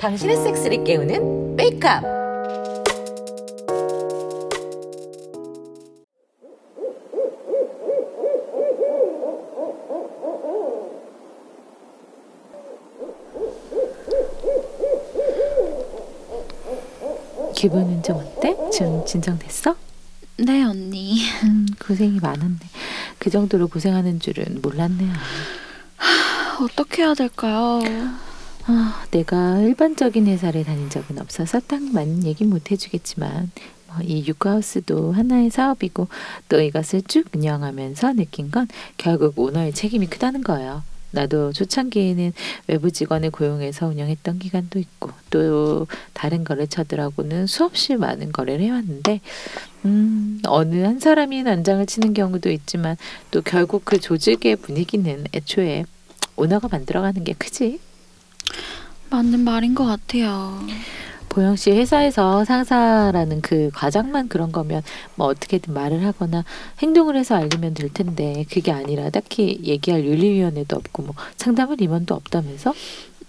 당신의 섹스를 깨우는 메이크업. 기분은 좀 어때? 좀 진정됐어? 네, 언니. 고생이 많았네. 그 정도로 고생하는 줄은 몰랐네요. 어떻게 해야 될까요? 내가 일반적인 회사를 다닌 적은 없어서 딱 맞는 얘기는 못 해주겠지만 이 유쿠하우스도 하나의 사업이고 또 이것을 쭉 운영하면서 느낀 건 결국 오너의 책임이 크다는 거예요. 나도 초창기에는 외부 직원을 고용해서 운영했던 기간도 있고 또 다른 거래처들하고는 수없이 많은 거래를 해왔는데 어느 한 사람이 난장을 치는 경우도 있지만 또 결국 그 조직의 분위기는 애초에 오너가 만들어가는 게 크지. 맞는 말인 것 같아요. 보영 씨 회사에서 상사라는 그 과장만 그런 거면 어떻게든 말을 하거나 행동을 해서 알리면 될 텐데 그게 아니라 딱히 얘기할 윤리위원회도 없고 상담을 임원도 없다면서?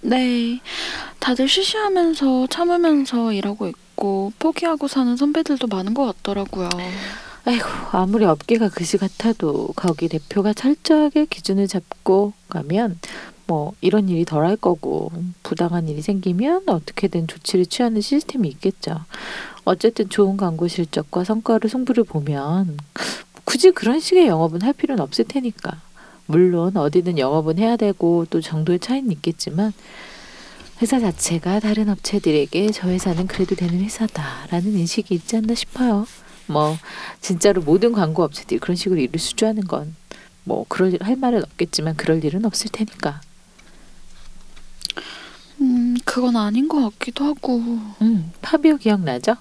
네, 다들 쉬쉬하면서 참으면서 일하고 있고 포기하고 사는 선배들도 많은 것 같더라고요. 아이고, 아무리 업계가 그시 같아도 거기 대표가 철저하게 기준을 잡고 가면 이런 일이 덜할 거고 부당한 일이 생기면 어떻게든 조치를 취하는 시스템이 있겠죠. 어쨌든 좋은 광고 실적과 성과를 승부를 보면 굳이 그런 식의 영업은 할 필요는 없을 테니까. 물론 어디든 영업은 해야 되고 또 정도의 차이는 있겠지만 회사 자체가 다른 업체들에게 저 회사는 그래도 되는 회사다라는 인식이 있지 않나 싶어요. 진짜로 모든 광고 업체들이 그런 식으로 일을 수주하는 건 그럴 할 말은 없겠지만 그럴 일은 없을 테니까. 그건 아닌 것 같기도 하고. 파비오 기억나죠?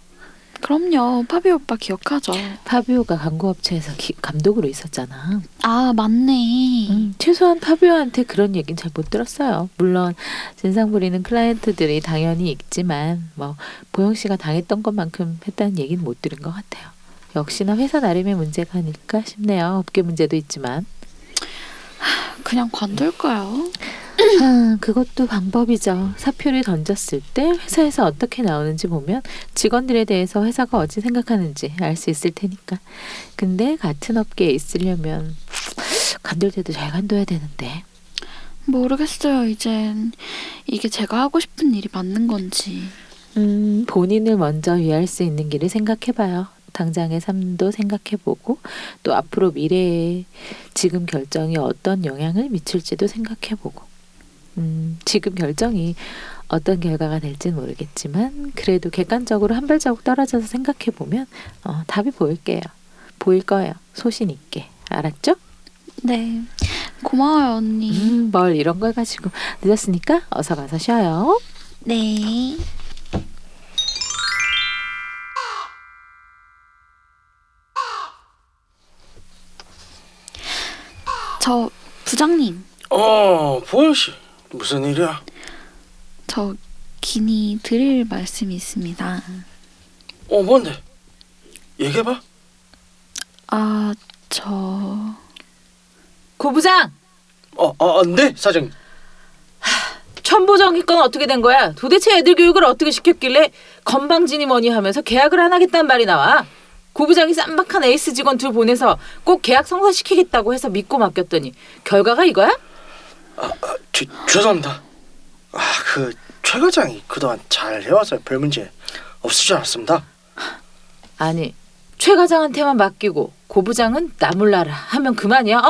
그럼요. 파비오 오빠 기억하죠. 파비오가 광고업체에서 감독으로 있었잖아. 아, 맞네. 최소한 파비오한테 그런 얘기는 잘 못 들었어요. 물론 진상 부리는 클라이언트들이 당연히 있지만 보영 씨가 당했던 것만큼 했다는 얘기는 못 들은 것 같아요. 역시나 회사 나름의 문제가 아닐까 싶네요. 업계 문제도 있지만. 그냥 관둘까요? 그것도 방법이죠. 사표를 던졌을 때 회사에서 어떻게 나오는지 보면 직원들에 대해서 회사가 어찌 생각하는지 알 수 있을 테니까. 근데 같은 업계에 있으려면 간둘 때도 잘 간둬야 되는데. 모르겠어요. 이젠 이게 제가 하고 싶은 일이 맞는 건지. 본인을 먼저 위할 수 있는 길을 생각해봐요. 당장의 삶도 생각해보고 또 앞으로 미래에 지금 결정이 어떤 영향을 미칠지도 생각해보고 지금 결정이 어떤 결과가 될지는 모르겠지만 그래도 객관적으로 한 발자국 떨어져서 생각해보면 답이 보일 거예요. 소신 있게. 알았죠? 네. 고마워요, 언니. 뭘 이런 걸 가지고. 늦었으니까 어서 가서 쉬어요. 네. 저 부장님. 보영씨 무슨 일이야? 저 긴히 드릴 말씀이 있습니다. 뭔데? 얘기해봐. 고부장. 네 사장님. 천보정기 건 어떻게 된 거야? 도대체 애들 교육을 어떻게 시켰길래 건방지니 뭐니 하면서 계약을 안 하겠다는 말이 나와. 고부장이 쌈박한 에이스 직원 둘 보내서 꼭 계약 성사시키겠다고 해서 믿고 맡겼더니 결과가 이거야? 죄송합니다. 최 과장이 그동안 잘 해와서 별 문제 없으지 않았습니다. 아니, 최 과장한테만 맡기고 고부장은 나 몰라라 하면 그만이야?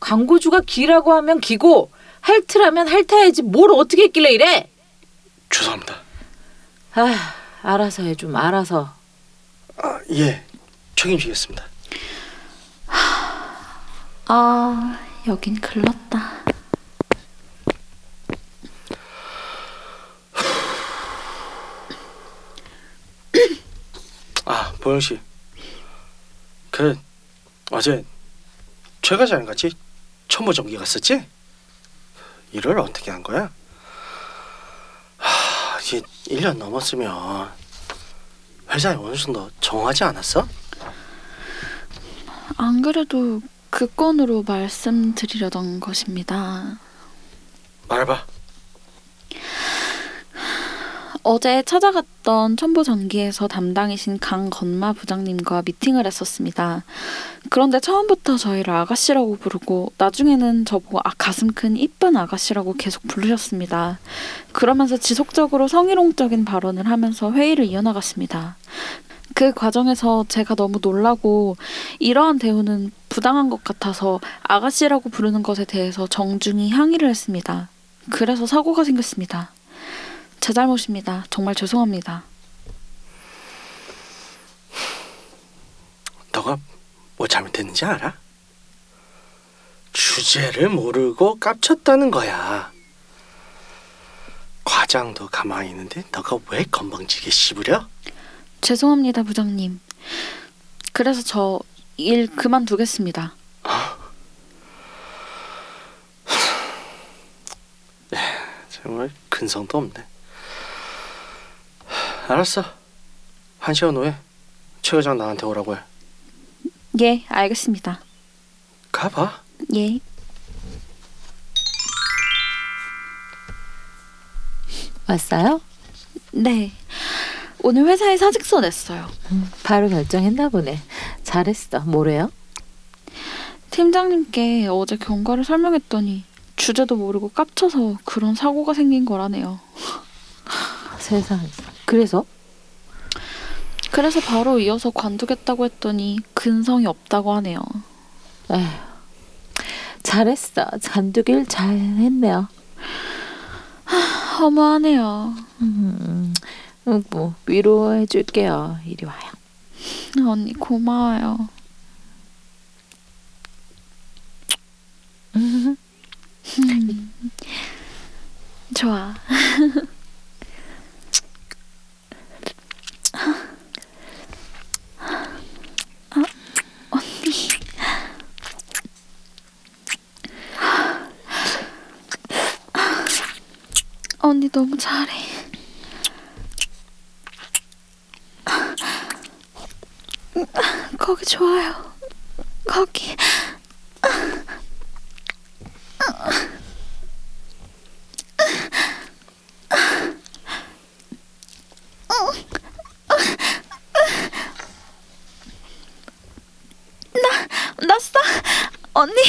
광고주가 기라고 하면 기고 할트라면 할타야지 뭘 어떻게 했길래 이래? 죄송합니다. 알아서 해 좀 알아서. 예. 책임지겠습니다. 여긴 글렀다. 보영 씨, 어제 최 과장님 같이 천보정기 갔었지? 일을 어떻게 한 거야? 이제 1년 넘었으면 회사에 어느 정도 정하지 않았어? 안 그래도 그 건으로 말씀드리려던 것입니다. 말해봐. 어제 찾아갔던 첨보전기에서 담당이신 강건마 부장님과 미팅을 했었습니다. 그런데 처음부터 저희를 아가씨라고 부르고 나중에는 저보고 가슴 큰 이쁜 아가씨라고 계속 부르셨습니다. 그러면서 지속적으로 성희롱적인 발언을 하면서 회의를 이어나갔습니다. 그 과정에서 제가 너무 놀라고 이러한 대우는 부당한 것 같아서 아가씨라고 부르는 것에 대해서 정중히 항의를 했습니다. 그래서 사고가 생겼습니다. 제 잘못입니다. 정말 죄송합니다. 너가 뭐 잘못했는지 알아? 주제를 모르고 깝쳤다는 거야. 과장도 가만히 있는데 너가 왜 건방지게 씹으려? 죄송합니다, 부장님. 그래서 저 일 그만두겠습니다. 정말 근성도 없네. 알았어. 1시간 후에 최 회장 나한테 오라고 해. 예, 알겠습니다. 가봐. 예. 왔어요? 네. 오늘 회사에 사직서 냈어요. 바로 결정했나 보네. 잘했어. 뭐래요? 팀장님께 어제 경과를 설명했더니 주제도 모르고 깝쳐서 그런 사고가 생긴 거라네요. 세상에. 그래서? 그래서 바로 이어서 관두겠다고 했더니 근성이 없다고 하네요. 에휴, 잘했어. 관두길 잘했네요. 허무하네요. 뭐 위로해 줄게요. 이리 와요. 언니 고마워요. 좋아. 언니. 언니 너무 잘해. 거기 좋아요. 거기. 났어 언니.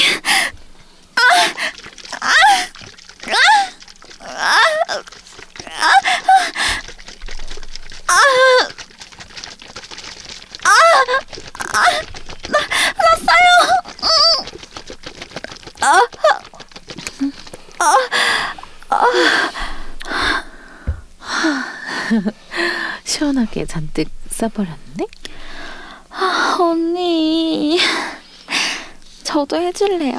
시원하게 잔뜩 싸버렸네. 아, 언니 저도 해줄래요.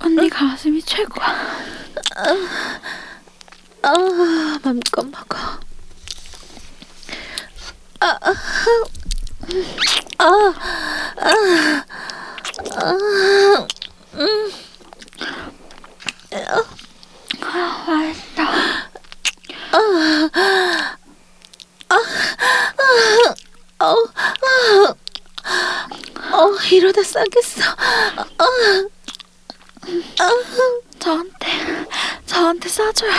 언니 가슴이 최고야. 맘껏 먹어. 이러다 싸겠어. 저한테 싸줘요.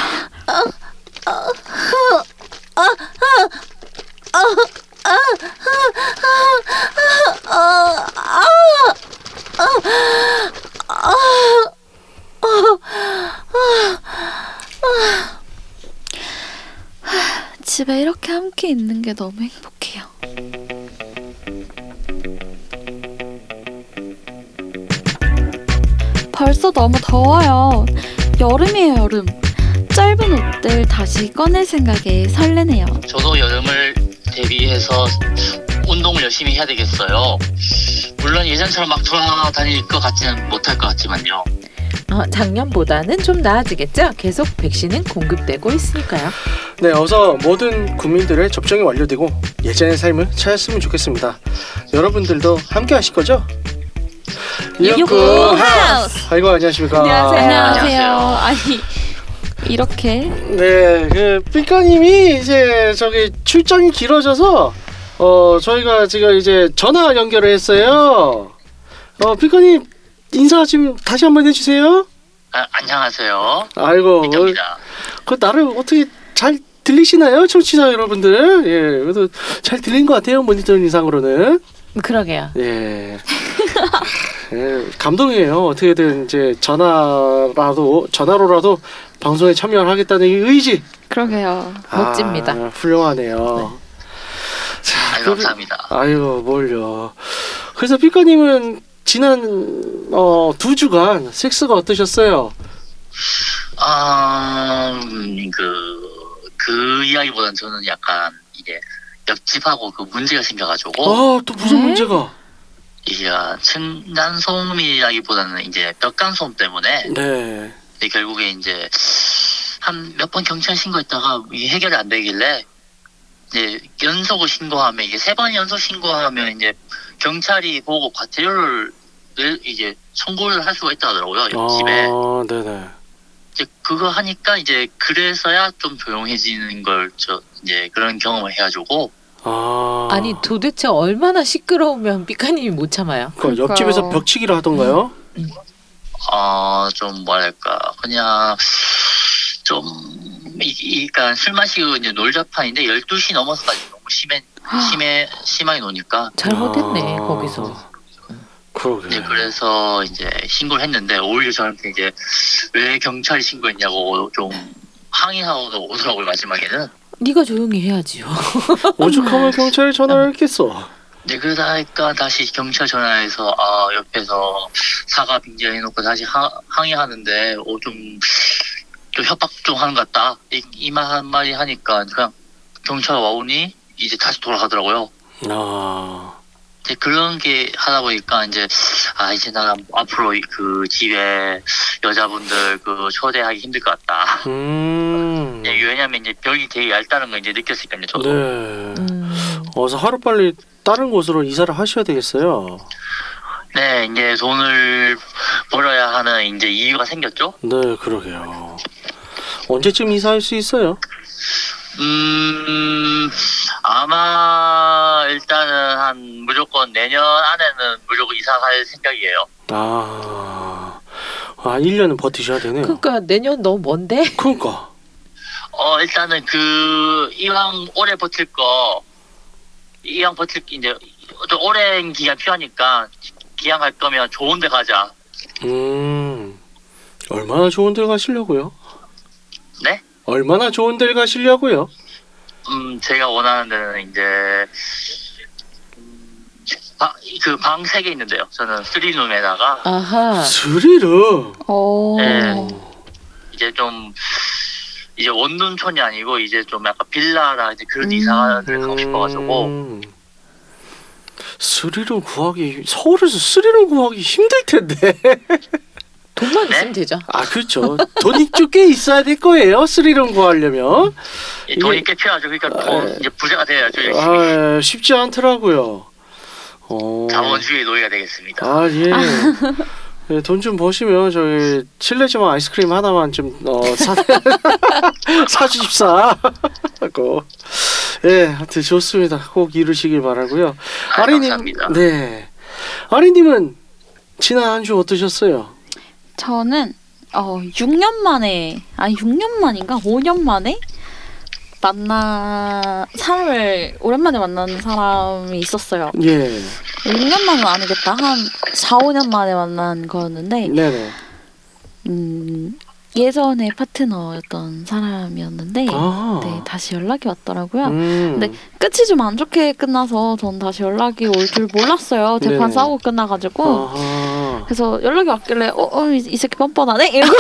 집에 이렇게 함께 있는 게 너무 행복해요. 벌써 너무 더워요. 여름이에요, 여름. 짧은 옷들 다시 꺼낼 생각에 설레네요. 저도 여름을 대비해서 운동을 열심히 해야 되겠어요. 물론 예전처럼 막 돌아다닐 것 같지는 못할 것 같지만요. 작년보다는 좀 나아지겠죠? 계속 백신은 공급되고 있으니까요. 네, 어서 모든 국민들의 접종이 완료되고 예전의 삶을 찾았으면 좋겠습니다. 여러분들도 함께 하실 거죠? 269 하우스. 아이고 안녕하십니까. 안녕하세요. 아니 이렇게. 네, 그 삐까님이 이제 저기 출장이 길어져서 저희가 지금 이제 전화 연결을 했어요. 삐까님 인사 지금 다시 한번 해주세요. 아, 안녕하세요. 아이고, 삐까입니다. 그 나름 어떻게 잘 들리시나요, 청취자 여러분들? 예, 그래도 잘 들린 것 같아요, 모니터링 이상으로는. 그러게요. 예. 예, 감동이에요. 어떻게든 이제 전화로라도 방송에 참여를 하겠다는 의지. 그러게요. 멋집니다. 아, 훌륭하네요. 네. 자, 감사합니다. 아이고, 뭘요. 그래서 삐까님은 지난 2주간 섹스가 어떠셨어요? 그 이야기보단 저는 약간 이게 옆집하고 그 문제가 생겨가지고. 아, 또 무슨 문제가? 이게 층간소음이라기보다는 이제 벽간소음 때문에. 네. 결국에 이제 한 몇 번 경찰 신고했다가 이게 해결이 안 되길래 이제 연속을 신고하면 이게 3번 연속 신고하면 이제 경찰이 보고 과태료를 이제 청구를 할 수가 있다더라고요, 옆집에. 아, 네네. 이제 그거 하니까 이제 그래서야 좀 조용해지는 걸 저 이제 그런 경험을 해가지고. 아. 아니 도대체 얼마나 시끄러우면 삐까님이 못 참아요? 그러니까 옆집에서 벽치기를 하던가요? 좀 뭐랄까 그냥 좀 그러니까 술 마시고 이제 놀자판인데 12시 넘어서까지 너무 심하게 노니까. 잘못했네 거기서. 그러게. 이제 그래서 이제 신고를 했는데 오히려 저한테 이제 왜 경찰이 신고했냐고 좀 항의하고 오더라고요 마지막에는. 네가 조용히 해야지요. 오죽하면 경찰에 전화를 했겠어. 네, 그러다니까 다시 경찰 전화해서 옆에서 사과 빙자해놓고 다시 항의하는데 좀 협박 좀 하는 것 같다. 이 말 한마디 하니까 그냥 경찰 와오니 이제 다시 돌아가더라고요. 이제 그런 게 하다 보니까 이제 이제 나 앞으로 그 집에 여자분들 그 초대하기 힘들 것 같다. 네, 왜냐면 이제 벽이 되게 얇다는 걸 이제 느꼈으니까요, 저도. 네. 그래서 하루 빨리 다른 곳으로 이사를 하셔야 되겠어요. 네, 이제 돈을 벌어야 하는 이제 이유가 생겼죠. 네, 그러게요. 언제쯤 이사할 수 있어요? 아마 일단은 무조건 내년 안에는 무조건 이사할 생각이에요. 아, 1년은 버티셔야 되네요. 그러니까 내년 너무 먼데? 그러니까. 일단은 이왕 오래 버틸 거, 이제 좀 오랜 기간 필요하니까 기왕 갈 거면 좋은 데 가자. 얼마나 좋은 데 가시려고요? 네? 얼마나 좋은 데를 가시려고요? 제가 원하는 데는 이제 그 방 3개 있는데요. 저는 3룸에다가. 아하. 3룸? 오. 네. 이제 좀 이제 원룸촌이 아니고 이제 좀 약간 빌라라 이제 그런 이상을 가고 싶어가지고. 3룸 구하기 서울에서 3룸 구하기 힘들 텐데. 돈만 있으면 되죠. 아, 그렇죠. 돈이 꽤 있어야 될 거예요. 3룸 구하려면. 돈이 꽤 필요하죠. 그러니까 이제 부자가 돼야죠. 쉽지 않더라고요. 자본주의 노예가 되겠습니다. 아, 예. 예, 돈 좀 버시면 저희 실내지만 아이스크림 하나만 좀 사주십사. 예, 하여튼 좋습니다. 꼭 이루시길 바라고요. 아리님, 감사합니다. 네, 아리님은 지난 한 주 어떠셨어요? 저는 6년 만에 6년 만인가 5년 만에 사람을 오랜만에 만나는 사람이 있었어요. 예. 6년 만은 아니겠다. 한 4, 5년 만에 만난 거였는데. 네네. 예전에 파트너였던 사람이었는데. 아. 네, 다시 연락이 왔더라고요. 근데 끝이 좀 안 좋게 끝나서 전 다시 연락이 올 줄 몰랐어요. 재판 싸우고 끝나가지고. 아하. 그래서 연락이 왔길래 이 새끼 뻔뻔하네? 이러고.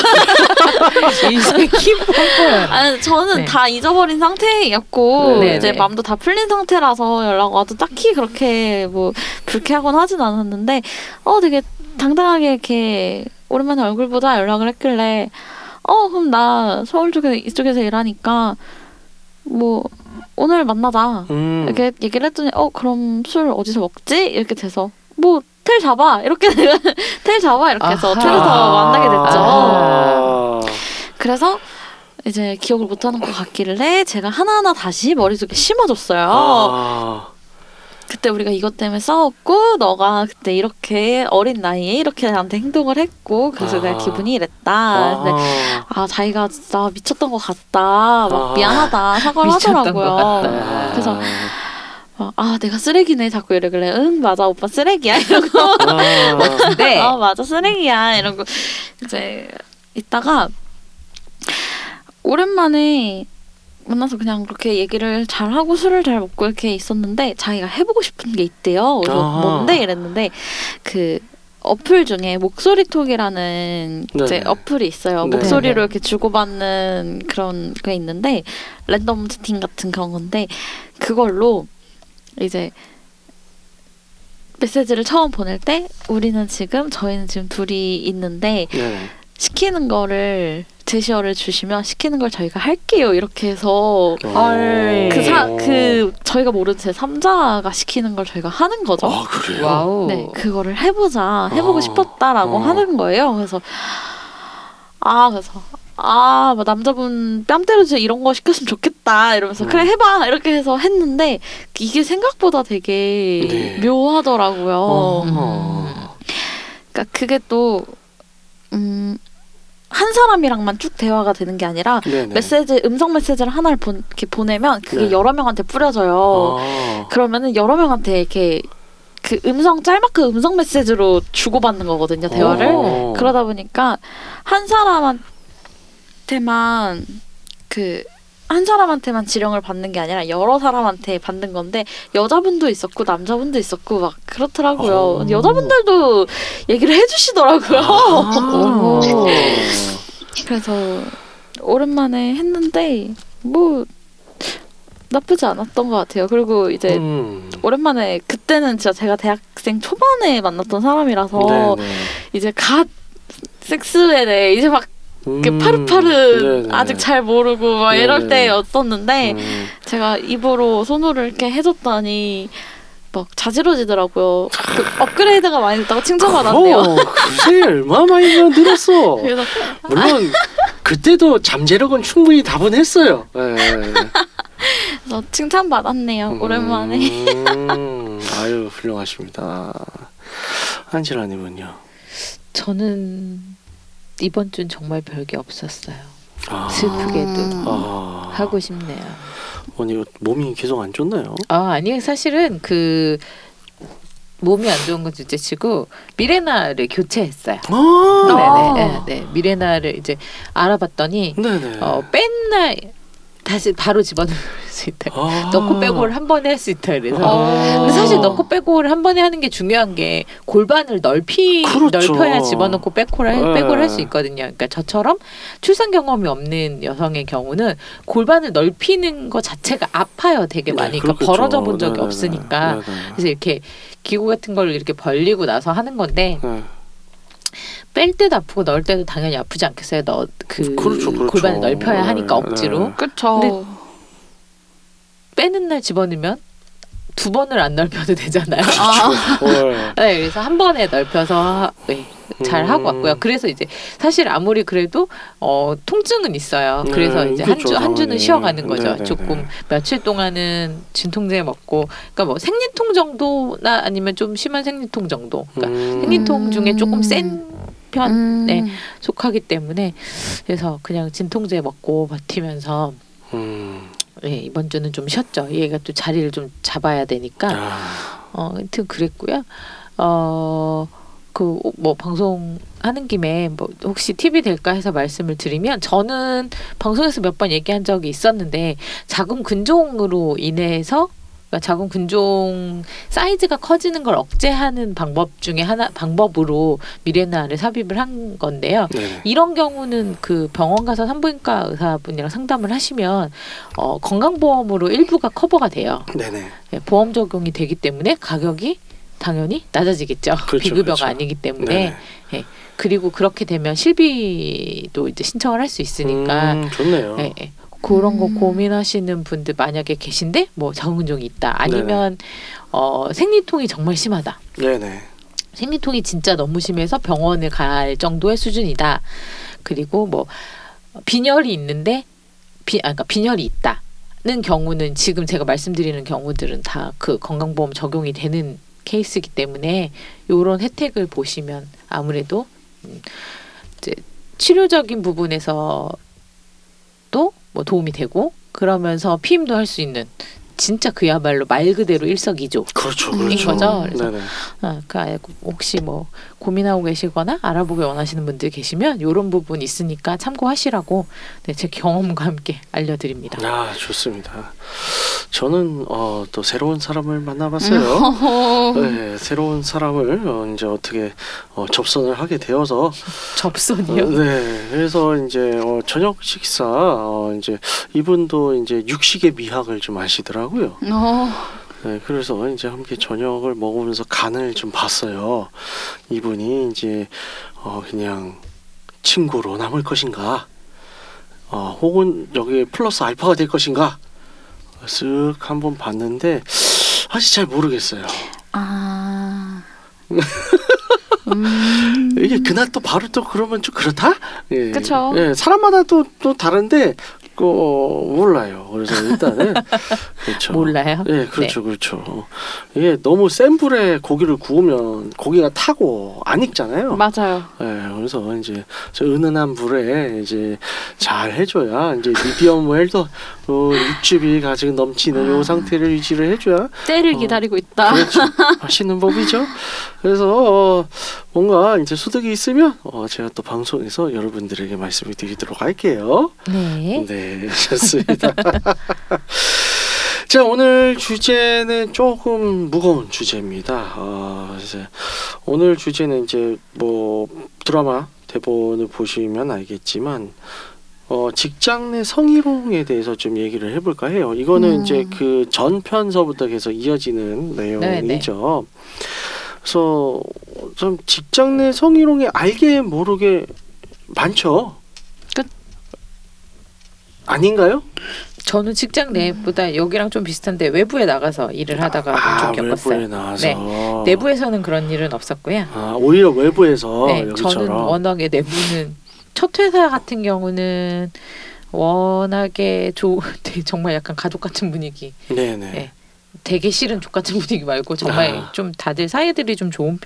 이 새끼 뻔뻔하네. 아니, 저는 다 잊어버린 상태였고. 네네. 이제 마음도 다 풀린 상태라서 연락 와도 딱히 그렇게 뭐 불쾌하곤 하진 않았는데 되게 당당하게 이렇게 오랜만에 얼굴 보자 연락을 했길래 그럼 나 서울 이쪽에서 일하니까 뭐 오늘 만나자. 이렇게 얘기를 했더니 그럼 술 어디서 먹지? 이렇게 돼서 뭐 호텔 잡아 이렇게 호텔 잡아 이렇게 해서 호텔에서 만나게 됐죠. 그래서 이제 기억을 못하는 것 같길래 제가 하나하나 다시 머릿속에 심어줬어요. 아. 그때 우리가 이것 때문에 싸웠고 너가 그때 이렇게 어린 나이에 이렇게 나한테 행동을 했고 그래서 내가 기분이 이랬다. 근데 자기가 진짜 미쳤던 것 같다. 막 미안하다 사과를 하더라고요. 그래서 내가 쓰레기네 자꾸 이러길래 응 맞아 오빠 쓰레기야 이러고 네. 맞아 쓰레기야 이러고 이제 있다가 오랜만에 만나서 그냥 그렇게 얘기를 잘 하고 술을 잘 먹고 이렇게 있었는데 자기가 해보고 싶은 게 있대요. 그래서 뭔데 이랬는데 그 어플 중에 목소리톡이라는 네. 이제 어플이 있어요. 네. 목소리로 이렇게 주고받는 그런 게 있는데 랜덤 채팅 같은 그런 건데 그걸로 이제 메시지를 처음 보낼 때 우리는 지금 저희는 지금 둘이 있는데 네. 시키는 거를 제시어를 주시면 시키는 걸 저희가 할게요 이렇게 해서 저희가 모르는 제 3자가 시키는 걸 저희가 하는 거죠. 아 그래요? 와우. 네 그거를 해보고 싶었다라고 하는 거예요. 그래서 뭐 남자분 뺨 때려주세요 이런 거 시켰으면 좋겠다 이러면서 그래 해봐 이렇게 해서 했는데 이게 생각보다 되게 네. 묘하더라고요. 그러니까 그게 또 한 사람이랑만 쭉 대화가 되는 게 아니라 네네. 음성 메시지를 하나를 이렇게 보내면 그게 네. 여러 명한테 뿌려져요. 그러면은 여러 명한테 이렇게 그 음성 메시지로 주고받는 거거든요 대화를. 그러다 보니까 한 사람한테만 지령을 받는 게 아니라 여러 사람한테 받는 건데 여자분도 있었고 남자분도 있었고 막 그렇더라고요. 여자분들도 얘기를 해주시더라고요. 그래서 오랜만에 했는데 뭐 나쁘지 않았던 것 같아요. 그리고 이제 오랜만에 그때는 진짜 제가 대학생 초반에 만났던 사람이라서 네네. 이제 갓 섹스에 대해 이제 막 그 파릇파릇 네네. 아직 잘 모르고 막 이럴 때였었는데 제가 입으로 손으로 이렇게 해줬더니 막 자지러지더라고요. 그 업그레이드가 많이 됐다고 칭찬받았네요. 글쎄 얼마 많이 늘었어. 그래서, 물론 그때도 잠재력은 충분히 답은 했어요. 네. 그래서 칭찬받았네요. 오랜만에. 아유 훌륭하십니다. 한지라님은요? 저는 이번 주는 정말 별게 없었어요. 슬프게도 하고 싶네요. 아니 몸이 계속 안 좋나요? 아니 사실은 그 몸이 안 좋은 건 둘째치고 미레나를 교체했어요. 네, 미레나를 이제 알아봤더니 뺀 날 다시 바로 집어넣을 수 있다. 넣고 빼고를 한 번에 할 수 있다. 그래서 근데 사실 넣고 빼고를 한 번에 하는 게 중요한 게 골반을 그렇죠. 넓혀야 집어넣고 빼고를 할 수 있거든요. 그러니까 저처럼 출산 경험이 없는 여성의 경우는 골반을 넓히는 거 자체가 아파요. 되게 많이. 그러니까 벌어져 본 적이 없으니까. 그래서 이렇게 기구 같은 걸 이렇게 벌리고 나서 하는 건데 뺄 때도 아프고 넣을 때도 당연히 아프지 않겠어요. 그렇죠. 골반을 넓혀야 하니까 억지로. 그렇죠. 빼는 날 집어넣으면 두 번을 안 넓혀도 되잖아요. 네, 그래서 한 번에 넓혀서 잘 하고 왔고요. 그래서 이제 사실 아무리 그래도 통증은 있어요. 그래서 이제 한 주는 쉬어가는 거죠. 조금 며칠 동안은 진통제 먹고, 그러니까 뭐 생리통 정도나 아니면 좀 심한 생리통 정도. 그러니까 생리통 중에 조금 센 편에 속하기 때문에 그래서 그냥 진통제 먹고 버티면서. 이번 주는 좀 쉬었죠. 얘가 또 자리를 좀 잡아야 되니까. 하여튼 그랬고요. 방송 하는 김에 혹시 팁이 될까 해서 말씀을 드리면 저는 방송에서 몇 번 얘기한 적이 있었는데 자궁 근종으로 인해서 자궁 근종 사이즈가 커지는 걸 억제하는 방법으로 미레나를 삽입을 한 건데요. 네네. 이런 경우는 그 병원 가서 산부인과 의사분이랑 상담을 하시면 건강보험으로 일부가 커버가 돼요. 네네. 네, 보험 적용이 되기 때문에 가격이 당연히 낮아지겠죠. 그렇죠, 비급여가 아니기 때문에. 네, 그리고 그렇게 되면 실비도 이제 신청을 할 수 있으니까. 좋네요. 네. 그런 거 고민하시는 분들 만약에 계신데 자궁근종이 있다 아니면 생리통이 정말 심하다. 네네. 생리통이 진짜 너무 심해서 병원을 갈 정도의 수준이다. 그리고 빈혈이 있는데 그러니까 빈혈이 있다는 경우는 지금 제가 말씀드리는 경우들은 다 그 건강보험 적용이 되는 케이스이기 때문에 이런 혜택을 보시면 아무래도 이제 치료적인 부분에서 또 뭐 도움이 되고 그러면서 피임도 할 수 있는 진짜 그야말로 말 그대로 일석이조. 그렇죠, 그렇죠. 거죠? 그래서 그러니까 혹시 뭐 고민하고 계시거나 알아보기 원하시는 분들 계시면 이런 부분 있으니까 참고하시라고 네, 제 경험과 함께 알려드립니다. 아, 좋습니다. 저는 또 새로운 사람을 만나봤어요. 네, 새로운 사람을 이제 어떻게 접선을 하게 되어서 접선이요? 네, 그래서 이제 저녁 식사 이제 이분도 이제 육식의 미학을 좀 아시더라고요. 네, 그래서 이제 함께 저녁을 먹으면서 간을 좀 봤어요. 이분이 이제 그냥 친구로 남을 것인가, 혹은 여기에 플러스 알파가 될 것인가, 쓱 한번 봤는데 아직 잘 모르겠어요. 이게 그날 또 바로 또 그러면 좀 그렇다? 예, 그렇죠. 예, 사람마다 또 다른데. 몰라요. 그래서 일단은 그렇죠. 몰라요? 예, 그렇죠, 네. 그렇죠. 이게 너무 센 불에 고기를 구우면 고기가 타고 안 익잖아요. 맞아요. 예, 그래서 이제 은은한 불에 이제 잘 해줘야 이제 미디엄 웰더 육즙이 가지고 넘치는 요 상태를 유지를 해줘야 때를 기다리고 있다. 그렇죠. 맛있는 법이죠. 그래서 뭔가 이제 소득이 있으면 제가 또 방송에서 여러분들에게 말씀을 드리도록 할게요. 네. 네, 좋습니다. 자, 오늘 주제는 조금 무거운 주제입니다. 이제 오늘 주제는 이제 뭐 드라마 대본을 보시면 알겠지만 직장 내 성희롱에 대해서 좀 얘기를 해볼까 해요. 이거는 이제 그 전편서부터 계속 이어지는 내용이죠. 네네. 그래서 좀 직장 내 성희롱이 알게 모르게 많죠. 끝. 아닌가요? 저는 직장 내보다 여기랑 좀 비슷한데 외부에 나가서 일을 하다가 좀 겪었어요. 외부에 나가서. 네. 내부에서는 그런 일은 없었고요. 오히려 외부에서. 네, 여기처럼. 저는 워낙에 내부는 첫 회사 같은 경우는 워낙에 정말 약간 가족 같은 분위기. 네네. 네. 되게 싫은 족 같은 분위기 말고 정말 좀 다들 사이들이 좀 좋은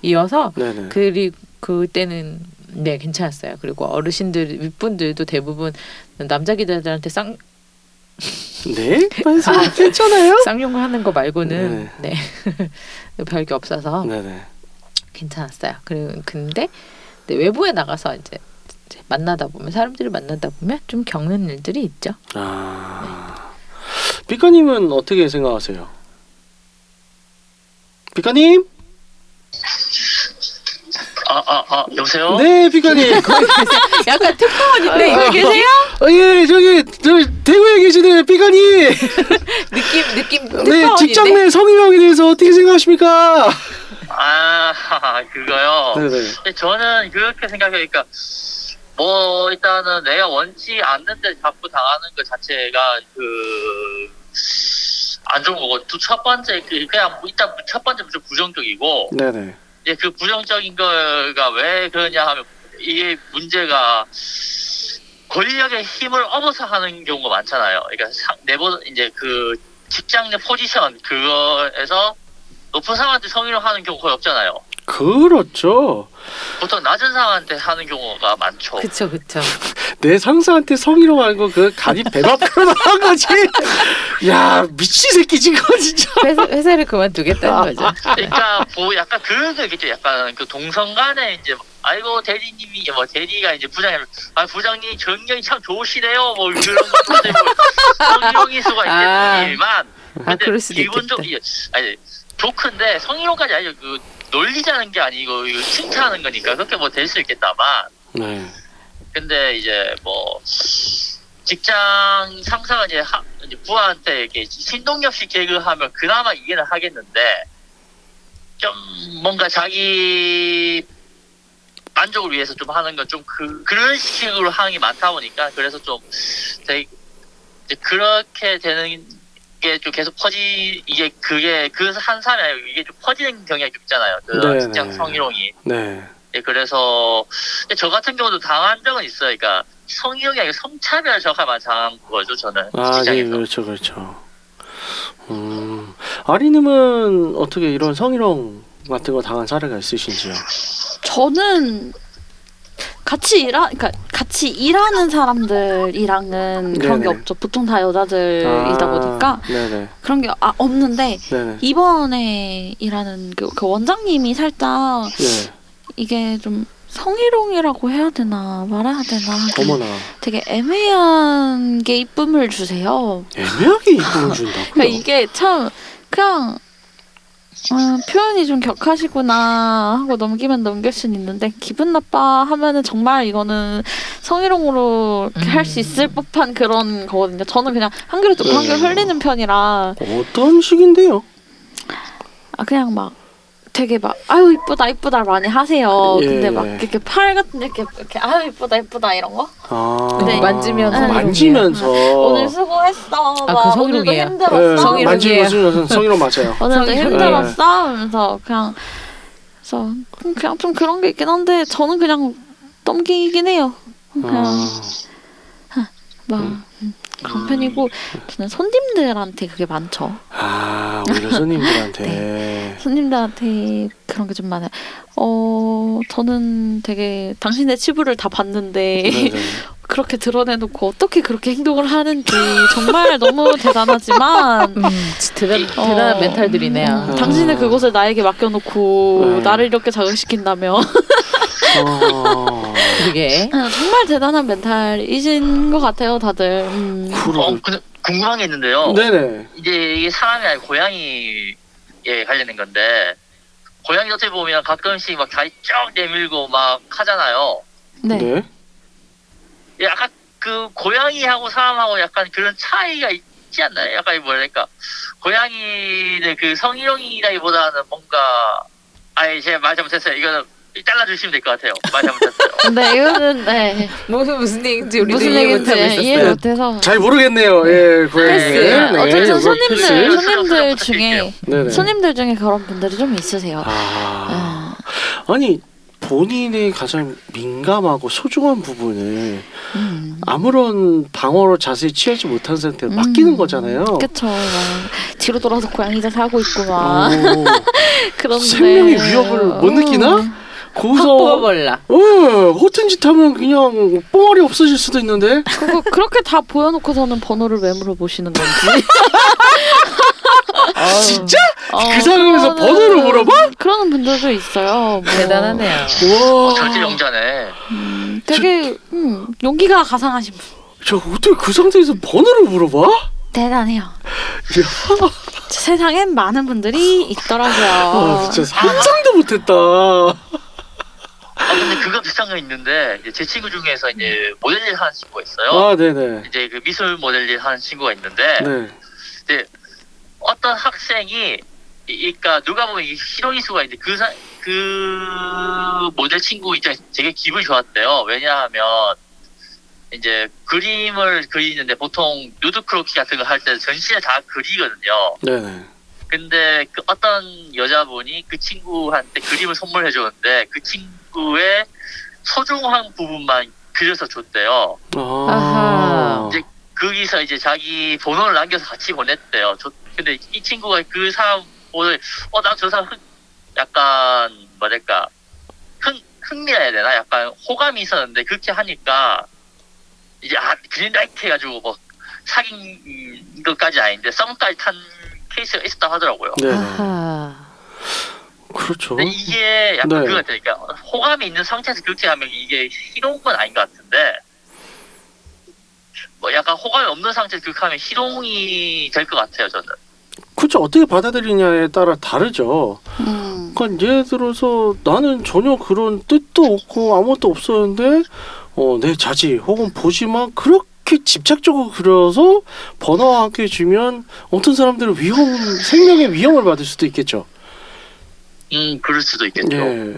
편이어서 네네. 그리고 그때는 네 괜찮았어요. 그리고 어르신들 윗분들도 대부분 남자 기자들한테 네? 괜찮아요? 쌍욕하는 거 말고는 네. 네. 별게 없어서 네네. 괜찮았어요. 그리고 근데 외부에 나가서 이제 만나다 보면 사람들을 만나다 보면 좀 겪는 일들이 있죠. 네. 비카님은 어떻게 생각하세요? 비카님? 여보세요? 네, 비카님. 약간 특파원인데 이거 계세요? 예, 저기 대구에 계시네요, 비카님. 느낌 특파원인데. 네, 직장 내 성희롱에 대해서 어떻게 생각하십니까? 그거요. 네네. 저는 그렇게 생각해요. 그러니까 뭐 일단은 내가 원치 않는데 자꾸 당하는 것 자체가 안 좋은 거고 첫 번째 그냥 일단 첫 번째 무조건 부정적이고 네네. 이제 그 부정적인 거가 왜 그러냐 하면 이게 문제가 권력의 힘을 업어서 하는 경우가 많잖아요. 그러니까 내보 이제 그 직장 내 포지션 그거에서 높은 사람한테 성희롱하는 경우가 거의 없잖아요. 그렇죠. 보통 낮은 상한테 하는 경우가 많죠. 그렇죠, 그렇죠. 내 상사한테 성희롱하는 거 그 간이 배 앞으로 나간 거지. 야 미친 새끼지 그거 진짜. 회사를 그만두겠다는 거죠. 그러니까 뭐 약간 그거겠죠. 약간 그 동성간에 이제 아이고 대리님이 뭐 대리가 이제 부장님 부장님 정경이 참 좋으시네요. 뭐 그런 것도 뭐 성희롱일 수가 있겠지만. 그럴 수도 있겠다. 아니 좋은데 성희롱까지 아니죠. 놀리자는 게 아니고 이거 칭찬하는 거니까 그렇게 뭐 될 수 있겠다만. 네. 근데 이제 뭐 직장 상사가 이제 부하한테 이렇게 신동엽식 개그하면 그나마 이해는 하겠는데 좀 뭔가 자기 만족을 위해서 좀 하는 건 좀 그런 식으로 하는 게 많다 보니까 그래서 좀 되게 이제 그렇게 되는. 이게 좀 계속 이게 그게 그 한 사람이 아니고 이게 좀 퍼지는 경향이 있잖아요. 그 직장 성희롱이. 네. 예, 그래서 저 같은 경우도 당한 적은 있어요. 그러니까 성희롱이 아니고 성차별 적합한 당한 거죠, 저는. 아, 네, 그렇죠, 그렇죠. 아리님은 어떻게 이런 성희롱 같은 거 당한 사례가 있으신지요? 저는 같이 일하는 사람들이랑은 네네. 그런 게 없죠. 보통 다 여자들이다 보니까 네네. 그런 게 없는데 네네. 이번에 일하는 그 원장님이 살짝 네. 이게 좀 성희롱이라고 해야 되나 말아야 되나 어머나. 되게 애매한 게 이쁨을 주세요. 애매하게 이쁨을 준다고요? 그러니까 이게 참 그냥 표현이 좀 격하시구나 하고 넘기면 넘길 수는 있는데 기분 나빠하면은 정말 이거는 성희롱으로 할 수 있을 법한 그런 거거든요. 저는 그냥 한 그릇 두 한 그릇 흘리는 편이라. 어떤 식인데요? 아 그냥 막 되게 막 아유 이쁘다 많이 하세요. 예. 근데 막 이렇게 팔 같은 이렇게 아유 이쁘다 이런 거. 아. 근데 만지면서. 오늘 수고했어. 아, 막 오늘도 힘들었어. 성희롱이에요. 성희롱 맞아요. 오늘도 힘들었어. 하면서 그냥 좀 그런 게 있긴 한데 저는 그냥 넘기긴 해요. 그냥 막. 그런 편이고 저는 손님들한테 그게 많죠. 아 오히려 손님들한테 네. 손님들한테 그런 게 좀 많아요. 저는 되게 당신의 치부를 다 봤는데 그렇게 드러내놓고 어떻게 그렇게 행동을 하는지 정말 너무 대단하지만 대단한 멘탈들이네요. 당신의 그것을 나에게 맡겨놓고 나를 이렇게 자극시킨다며 그게 정말 대단한 멘탈이신 것 같아요, 다들. 근데 궁금한 게 있는데요. 네네. 이게 사람이 아니고 고양이에 관련된 건데 고양이 어떻게 보면 가끔씩 막 다리 쫙 내밀고 막 하잖아요. 네. 약간 그 고양이하고 사람하고 약간 그런 차이가 있지 않나요? 약간 뭐랄까 고양이는 그 성희롱이라기보다는 뭔가 아니 제가 말 잘못했어요. 이거는. 잘라주시면 될 것 같아요. 많이 잘못했어요. 네, 이거는 네. 무슨 얘기인지 우리도 이해 못해서 잘 모르겠네요. 예, 고양이. 어쨌든 손님들 중에 그런 분들이 좀 있으세요. 아니 본인이 가장 민감하고 소중한 부분을 아무런 방어로 자세히 취하지 못한 상태로 맡기는 거잖아요. 그렇죠. 뒤로 돌아서 고양이들 사고 있고 막. 그런데 생명의 위협을 못 느끼나? 고서 몰라. 허튼 짓 하면 그냥 뽕알이 없어질 수도 있는데. 그렇게 다 보여놓고서는 번호를 왜 물어보시는 건지. 진짜? 그 상황에서 번호를 물어봐? 그러는 분들도 있어요. 뭐. 대단하네요. 절대 용자네. 되게 용기가 가상하신 분. 저 어떻게 그 상태에서 번호를 물어봐? 대단해요. 세상엔 많은 분들이 있더라고요. 진짜 상상도 못했다. 근데 그거 비슷한 거 있는데 제 친구 중에서 이제 모델일 하는 친구가 있어요. 아, 네네. 이제 그 미술 모델일 하는 친구가 있는데 네. 이제 어떤 학생이 그러니까 누가 보면 희롱일 수가 있는데 그 모델 친구 입장에서 되게 기분이 좋았대요. 왜냐하면 이제 그림을 그리는데 보통 누드 크로키 같은 거 할 때 전시에 다 그리거든요. 네네. 근데 그 어떤 여자분이 그 친구한테 그림을 선물해 줬는데 그 친구의 소중한 부분만 그려서 줬대요. 아하. 이제 거기서 이제 자기 번호를 남겨서 같이 보냈대요. 근데 이 친구가 그 사람 오늘 난 저 사람 약간 뭐랄까 흥미해야 되나 약간 호감이 있었는데 그렇게 하니까 이제 그린라이트 해가지고 뭐 사귄 것까지 아닌데 썸까지 탄. 케이스가 있었다 하더라고요. 네. 그렇죠. 근데 이게 약간 네. 그거 같아요. 그러니까 호감이 있는 상태에서 그렇게 하면 이게 희롱은 아닌 것 같은데 뭐 약간 호감이 없는 상태에서 그렇게 하면 희롱이 될 것 같아요. 저는. 그렇죠. 어떻게 받아들이냐에 따라 다르죠. 그러니까 예를 들어서 나는 전혀 그런 뜻도 없고 아무것도 없었는데 내 자지 혹은 보지만 그렇게 집착적으로 그려서 번호와 함께 주면 어떤 사람들은 생명의 위험을 받을 수도 있겠죠. 그럴 수도 있겠죠. 예,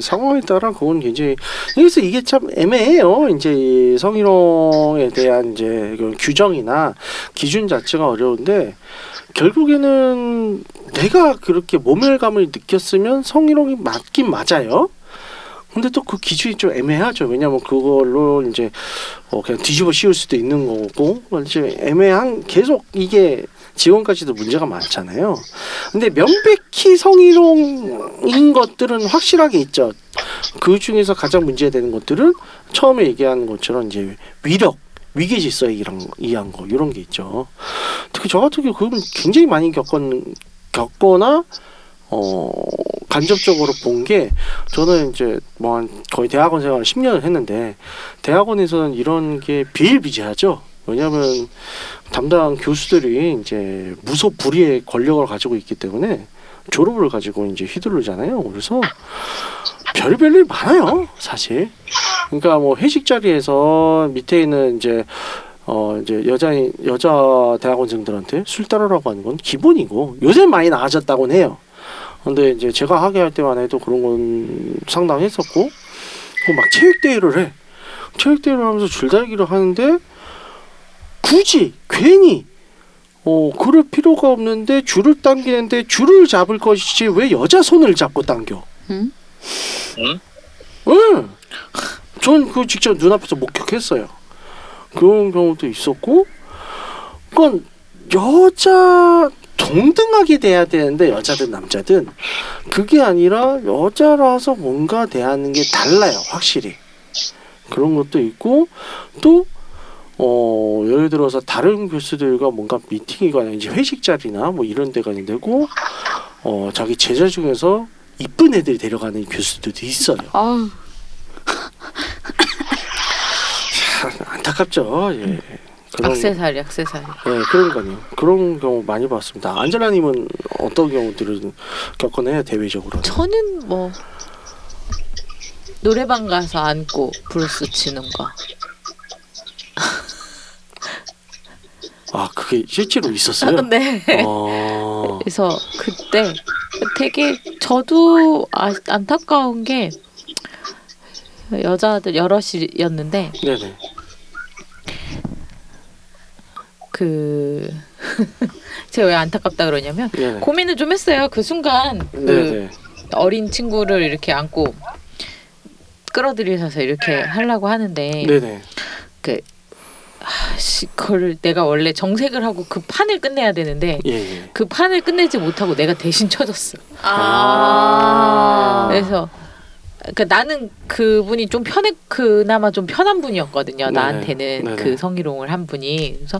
상황에 따라 그건 굉장히 그래서 이게 참 애매해요. 이제 성희롱에 대한 이제 규정이나 기준 자체가 어려운데 결국에는 내가 그렇게 모멸감을 느꼈으면 성희롱이 맞긴 맞아요. 근데 또 그 기준이 좀 애매하죠. 왜냐하면 그걸로 이제 그냥 뒤집어 씌울 수도 있는 거고, 이제 애매한, 계속 이게 지원까지도 문제가 많잖아요. 근데 명백히 성희롱인 것들은 확실하게 있죠. 그 중에서 가장 문제되는 것들은 처음에 얘기한 것처럼 이제 위력, 위계질서에 의한 거, 이런 게 있죠. 특히 저 같은 경우 그건 굉장히 많이 겪거나 간접적으로 본 게, 저는 이제 거의 대학원 생활을 10년을 했는데, 대학원에서는 이런 게 비일비재하죠. 왜냐하면 담당 교수들이 이제 무소불위의 권력을 가지고 있기 때문에 졸업을 가지고 이제 휘두르잖아요. 그래서 별별 일이 많아요, 사실. 그러니까 회식 자리에서 밑에 있는 이제 여자 대학원생들한테 술 따르라고 하는 건 기본이고, 요새 많이 나아졌다고는 해요. 근데 이제 제가 하게 할 때만 해도 그런 건 상당했었고, 막 체육대회를 하면서 줄다리기를 하는데, 굳이 괜히 그럴 필요가 없는데, 줄을 당기는데 줄을 잡을 것이지 왜 여자 손을 잡고 당겨? 응? 응. 전 그거 직접 눈앞에서 목격했어요. 그런 경우도 있었고, 그건 여자 동등하게 돼야 되는데, 여자든 남자든 그게 아니라 여자라서 뭔가 대하는 게 달라요, 확실히. 그런 것도 있고, 또 예를 들어서 다른 교수들과 뭔가 미팅이거나 이제 회식 자리나 이런 데가 있는데고, 자기 제자 중에서 이쁜 애들이 데려가는 교수들도 있어요. 안타깝죠. 예. 악세사리. 예, 그러니까요. 그런 경우 많이 봤습니다. 안젤라님은 어떤 경우들을 겪거나 대외적으로? 저는 노래방 가서 앉고 블루스 치는 거. 그게 실제로 있었어요? 네. 그래서 그때 되게 저도 안타까운 게, 여자들 여럿이었는데 네네. 제가 왜 안타깝다 그러냐면, 네네. 고민을 좀 했어요. 그 순간 어린 친구를 이렇게 안고 끌어들이셔서 이렇게 하려고 하는데, 네네. 그걸 내가 원래 정색을 하고 그 판을 끝내야 되는데, 예. 그 판을 끝내지 못하고 내가 대신 쳐줬어. 그래서 나는 그분이 좀 그나마 좀 편한 분이었거든요. 네. 나한테는 네. 그 성희롱을 한 분이. 그래서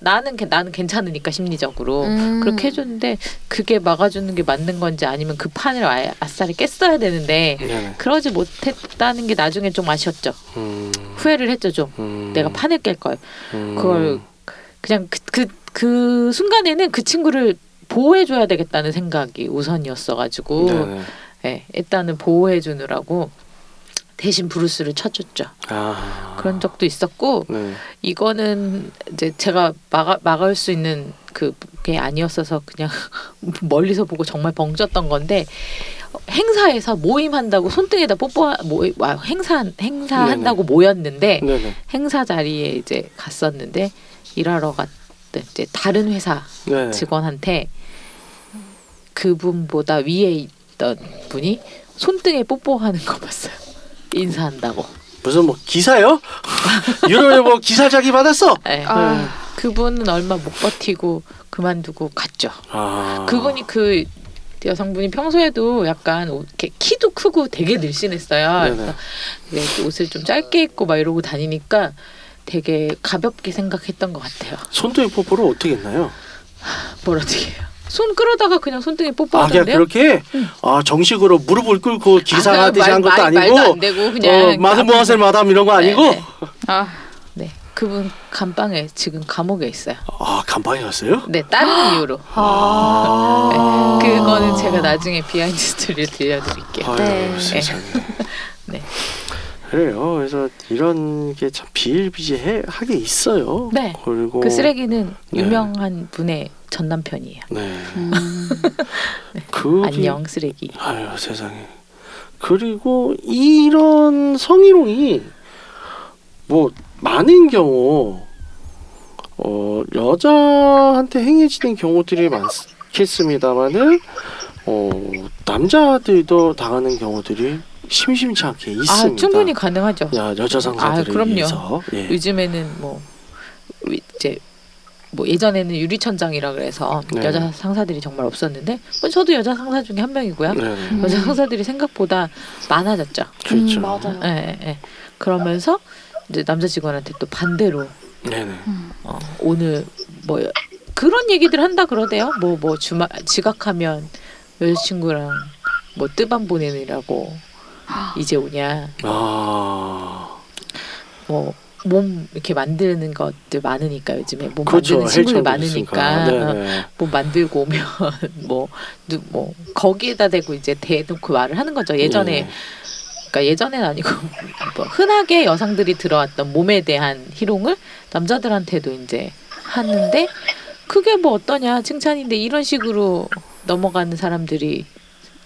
나는 괜찮으니까 심리적으로 그렇게 해줬는데, 그게 막아주는 게 맞는 건지 아니면 그 판을 아예 아싸리 깼어야 되는데, 네. 그러지 못했다는 게 나중에 좀 아쉬웠죠. 후회를 했죠, 좀. 내가 판을 깰 걸. 그걸 그냥 그 순간에는 그 친구를 보호해줘야 되겠다는 생각이 우선이었어가지고, 네. 네, 일단은 보호해주느라고 대신 브루스를 쳐줬죠. 그런 적도 있었고, 네. 이거는 이제 제가 막을 수 있는 그게 아니었어서 그냥 멀리서 보고 정말 벙쪘던 건데, 행사에서 모임한다고 손등에다 행사한다고 네네. 모였는데 네네. 행사 자리에 이제 갔었는데, 일하러 갔던 이제 다른 회사 네네. 직원한테 그분보다 위에 있던 분이 손등에 뽀뽀하는 거 봤어요. 인사한다고. 무슨 기사요? 유럽에 기사 자기 받았어? 네. 그분은 얼마 못 버티고 그만두고 갔죠. 그분이 그 여성분이 평소에도 약간 이렇게 키도 크고 되게 늘씬했어요. 그래서 옷을 좀 짧게 입고 이러고 다니니까 되게 가볍게 생각했던 것 같아요. 손등에 뽀뽀를 어떻게 했나요? 뭘 어떻게 해요? 손 끌어다가 그냥 손등에 뽀뽀하던데요? 그냥 그렇게? 응. 정식으로 무릎을 꿇고 기사하듯이 한 것도 아니고, 말도 안 되고 그냥 마드모아셀 마담 이런 거 아니고? 네. 네. 그분 감방에, 지금 감옥에 있어요. 감방에 갔어요? 네, 다른 이유로. 네. 그거는 제가 나중에 비하인드 스토리를 들려드릴게요. 네. 세상에. 네. 그래요. 그래서 이런 게 참 비일비재하게 있어요. 네. 그리고 그 쓰레기는 유명한 분의 전 남편이에요. 네. 네. 안녕 쓰레기. 아유 세상에. 그리고 이런 성희롱이 많은 경우 여자한테 행해지는 경우들이 많겠습니다만은 남자들도 당하는 경우들이 심심치 않게 있습니다. 아, 충분히 가능하죠. 여자 상사들에 그럼요. 의해서. 예. 요즘에는 뭐 이제 뭐 예전에는 유리천장이라 그래서 네. 여자 상사들이 정말 없었는데 저도 여자 상사 중에 한 명이고요. 네. 여자 상사들이 생각보다 많아졌죠. 그렇죠. 맞아요. 네, 네. 그러면서 이제 남자 직원한테 또 반대로 네, 네. 오늘 뭐 그런 얘기들 한다 그러대요. 뭐 주말 지각하면 여자친구랑 뭐 뜨밤 보내느라고 이제 오냐. 아. 몸 이렇게 만드는 것들 많으니까 요즘에 몸 그렇죠. 만드는 친구들 많으니까 몸 만들고 오면 뭐 거기에다 대고 이제 대놓고 말을 하는 거죠. 예전에 그러니까 예전엔 아니고 흔하게 여성들이 들어왔던 몸에 대한 희롱을 남자들한테도 이제 하는데 그게 뭐 어떠냐 칭찬인데 이런 식으로 넘어가는 사람들이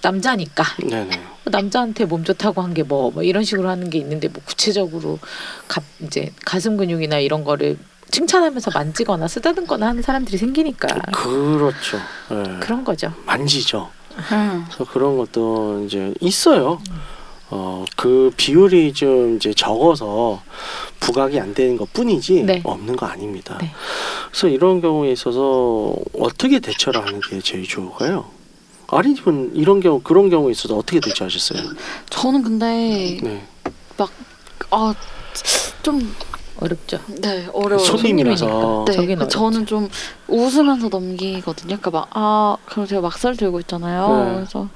남자니까 네네. 남자한테 몸 좋다고 한 게 뭐 이런 식으로 하는 게 있는데 뭐 구체적으로 이제 가슴 근육이나 이런 거를 칭찬하면서 만지거나 쓰다듬거나 하는 사람들이 생기니까 그렇죠. 네. 그런 거죠. 만지죠. 그래서 그런 것도 이제 있어요. 그 비율이 좀 이제 적어서 부각이 안 되는 것 뿐이지 네. 없는 거 아닙니다. 네. 그래서 이런 경우에 있어서 어떻게 대처를 하는 게 제일 좋을까요? 아린님은 이런 경우 그런 경우에 있어서 어떻게 대처하셨어요? 저는 근데 네. 막 좀 어렵죠. 네, 어려워요. 손님이라서. 네, 저기는 저는 좀 웃으면서 넘기거든요. 그러니까 막 그럼 제가 막살 들고 있잖아요. 네. 그래서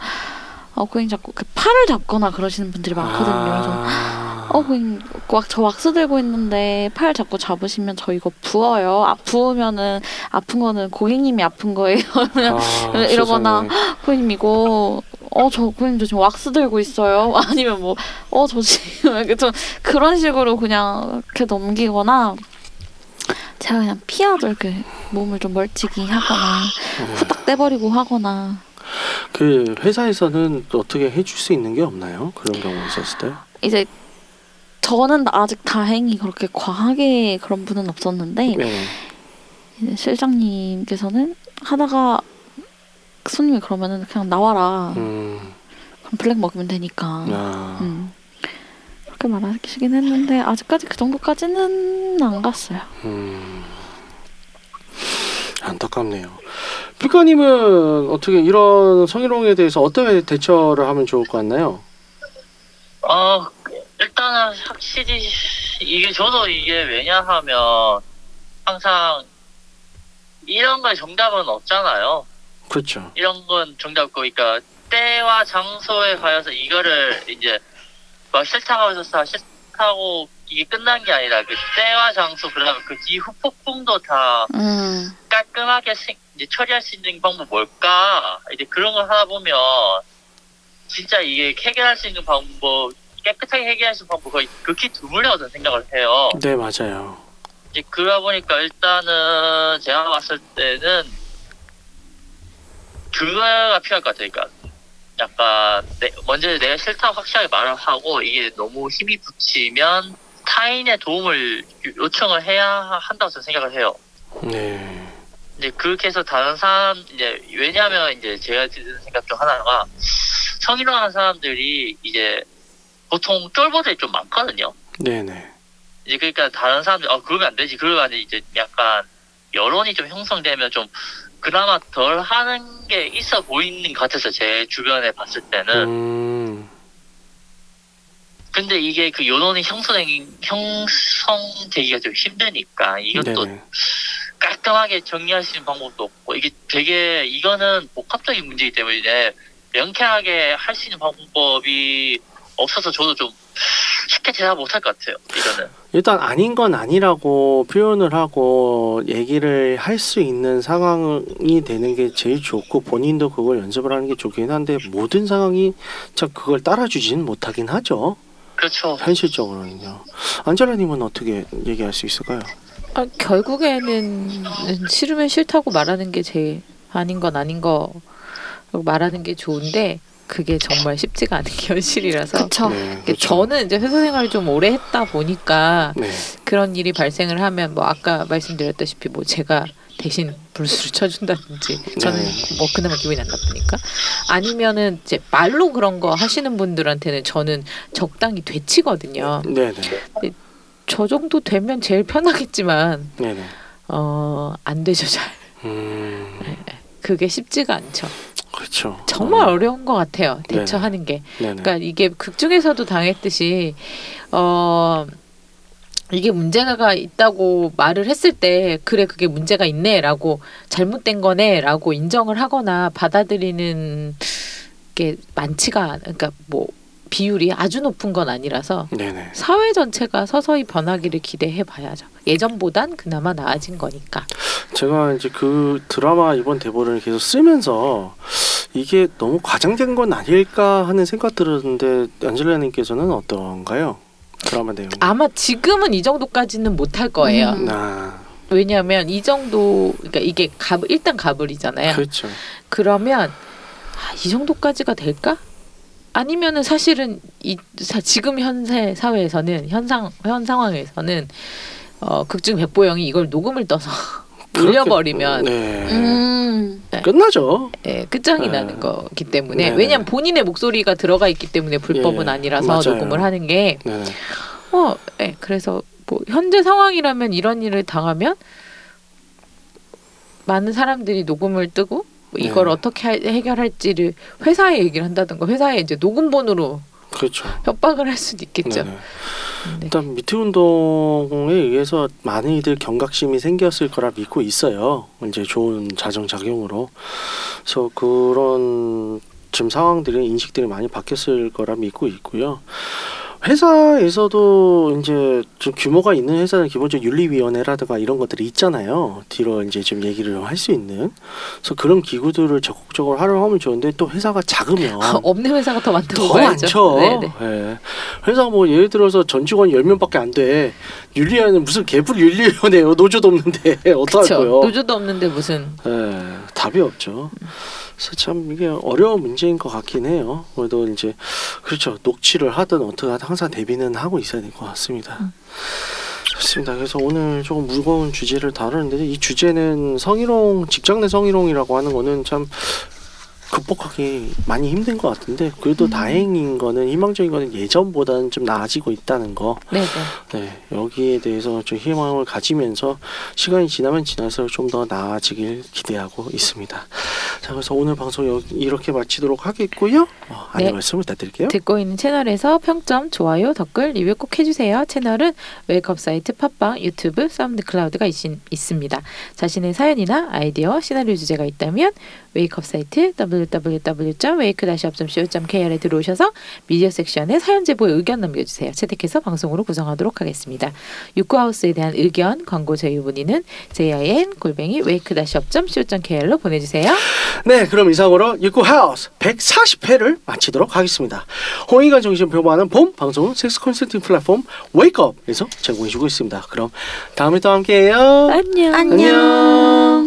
고객님 자꾸 그 팔을 잡거나 그러시는 분들이 많거든요. 그래서 고객님 막 저 왁스 들고 있는데 팔 자꾸 잡으시면 저 이거 부어요. 부으면은 아픈 거는 고객님이 아픈 거예요. 이러거나 고객님 이거 저 고객님 저 지금 왁스 들고 있어요. 아니면 뭐 저 지금 이렇게 좀 그런 식으로 그냥 이렇게 넘기거나. 제가 그냥 피하죠. 이렇게 몸을 좀 멀찍이 하거나 후딱 떼버리고 하거나. 그 회사에서는 어떻게 해줄 수 있는 게 없나요? 그런 경우 있었을 때? 이제 저는 아직 다행히 그렇게 과하게 그런 분은 없었는데 이제 실장님께서는 하다가 손님이 그러면은 그냥 나와라. 그럼 블랙 먹으면 되니까. 그렇게 말하시긴 했는데 아직까지 그 정도까지는 안 갔어요. 안타깝네요. 피카님은 어떻게 이런 성희롱에 대해서 어떻게 대처를 하면 좋을 것 같나요? 일단은 확실히 이게 저도 이게 왜냐하면 항상 이런 거에 정답은 없잖아요. 그렇죠. 이런 건 정답 없고 그러니까 때와 장소에 가서 이거를 이제 막 싫다고 해서 싫다고 이게 끝난 게 아니라 그 때와 장소 그러면 그 이후 폭풍도 다 깔끔하게 이제 처리할 수 있는 방법 뭘까 이제 그런 걸 하다 보면 진짜 이게 해결할 수 있는 방법 깨끗하게 해결할 수 있는 방법 거의 극히 드물다고 저는 생각을 해요. 네 맞아요. 이제 그러다 보니까 일단은 제가 봤을 때는 그거가 필요할 것 같아요. 그러니까 약간 먼저 내가 싫다고 확실하게 말을 하고 이게 너무 힘이 붙이면 타인의 도움을 요청을 해야 한다고 저는 생각을 해요. 네. 이제 그렇게 해서 다른 사람 이제 왜냐하면 이제 제가 드는 생각 중 하나가 성희롱하는 사람들이 이제 보통 쫄보들이 좀 많거든요. 네네. 이제 그러니까 다른 사람들 그러면 안 되지 그러면 안 되지 이제 약간 여론이 좀 형성되면 좀 그나마 덜 하는 게 있어 보이는 것 같아서 제 주변에 봤을 때는. 근데 이게 그 여론이 형성되기가 좀 힘드니까 이것도 네네. 깔끔하게 정리할 수 있는 방법도 없고 이게 되게 이거는 복합적인 문제이기 때문에 명쾌하게 할 수 있는 방법이 없어서 저도 좀 쉽게 대답 못할 것 같아요. 이거는 일단 아닌 건 아니라고 표현을 하고 얘기를 할 수 있는 상황이 되는 게 제일 좋고 본인도 그걸 연습을 하는 게 좋긴 한데 모든 상황이 참 그걸 따라주지는 못하긴 하죠. 그렇죠. 현실적으로는요. 안젤라님은 어떻게 얘기할 수 있을까요? 결국에는 싫으면 싫다고 말하는 게 제일 아닌 건 아닌 거 말하는 게 좋은데 그게 정말 쉽지가 않은 게 현실이라서 그쵸. 네, 그쵸. 저는 이제 회사 생활을 좀 오래 했다 보니까 네. 그런 일이 발생을 하면 아까 말씀드렸다시피 제가 대신 불수를 쳐준다든지. 저는 뭐 그나마 기분이 안 나쁘니까. 아니면은 이제 말로 그런 거 하시는 분들한테는 저는 적당히 되치거든요. 네네. 저 정도 되면 제일 편하겠지만, 네네. 안 되죠 잘. 네. 그게 쉽지가 않죠. 그렇죠. 정말 어려운 것 같아요. 대처하는 네네. 게. 네네. 그러니까 이게 극 중에서도 당했듯이 이게 문제가 있다고 말을 했을 때 그래 그게 문제가 있네라고 잘못된 거네라고 인정을 하거나 받아들이는 게 많지가 그러니까 뭐 비율이 아주 높은 건 아니라서 네네. 사회 전체가 서서히 변하기를 기대해 봐야죠. 예전보단 그나마 나아진 거니까. 제가 이제 그 드라마 이번 대본을 계속 쓰면서 이게 너무 과장된 건 아닐까 하는 생각 들었는데 안젤라님께서는 어떤가요? 드라마 내용. 아마 지금은 이 정도까지는 못할 거예요. 왜냐하면 이 정도 그러니까 이게 갑 일단 갑을이잖아요. 그렇죠. 그러면 이 정도까지가 될까? 아니면은 사실은 지금 현세 사회에서는 현 상황에서는 극중 백보영이 이걸 녹음을 떠서 올려버리면 네. 네. 끝나죠. 네, 끝장이 네. 나는 거기 때문에 네. 왜냐면 본인의 목소리가 들어가 있기 때문에 불법은 네. 아니라서 맞아요. 녹음을 하는 게 네. 네. 그래서 뭐 현재 상황이라면 이런 일을 당하면 많은 사람들이 녹음을 뜨고 이걸 네. 어떻게 해결할지를 회사에 얘기를 한다든가 회사에 이제 녹음본으로 그렇죠. 협박을 할 수도 있겠죠. 일단 미투운동에 의해서 많이들 경각심이 생겼을 거라 믿고 있어요. 이제 좋은 자정작용으로. 그래서 그런 지금 상황들이 인식들이 많이 바뀌었을 거라 믿고 있고요. 회사에서도 이제 좀 규모가 있는 회사는 기본적으로 윤리위원회라든가 이런 것들이 있잖아요. 뒤로 이제 좀 얘기를 할 수 있는. 그래서 그런 기구들을 적극적으로 활용하면 좋은데 또 회사가 작으면 없는 회사가 더 많다고 봐야죠. 더 많죠. 네. 회사가 뭐 예를 들어서 전 직원 10명밖에 안 돼. 윤리위원회는 무슨 개뿔 윤리위원회예요. 노조도 없는데 어떡하고요. 노조도 없는데 무슨. 네. 답이 없죠. 그래서 참 이게 어려운 문제인 것 같긴 해요. 그래도 이제 그렇죠. 녹취를 하든 어떻게 하든 항상 대비는 하고 있어야 될 것 같습니다. 좋습니다. 그래서 오늘 조금 무거운 주제를 다루는데 이 주제는 성희롱, 직장 내 성희롱이라고 하는 거는 참 극복하기 많이 힘든 것 같은데 그래도 다행인 거는 희망적인 거는 예전보다는 좀 나아지고 있다는 거. 네. 네. 여기에 대해서 좀 희망을 가지면서 시간이 지나면 지날수록 좀 더 나아지길 기대하고 있습니다. 자, 그래서 오늘 방송 이렇게 마치도록 하겠고요. 안내 네. 말씀 부탁드릴게요. 듣고 있는 채널에서 평점, 좋아요, 댓글, 리뷰 꼭 해주세요. 채널은 웨이크업 사이트, 팟빵, 유튜브, 사운드 클라우드가 있습니다. 자신의 사연이나 아이디어, 시나리오 주제가 있다면 웨이크업 사이트 www.wake-up.co.kr에 들어오셔서 미디어 섹션에 사연 제보의 의견 남겨주세요. 채택해서 방송으로 구성하도록 하겠습니다. 유쿠하우스에 대한 의견, 광고 제휴 문의는 jin@wake-up.co.kr로 보내주세요. 네, 그럼 이상으로 유쿠하우스 140회를 마치도록 하겠습니다. 홍익한 정신 표방하는 봄 방송은 섹스 컨설팅 플랫폼 웨이크업에서 제공해주고 있습니다. 그럼 다음에 또 함께해요. 안녕. 안녕.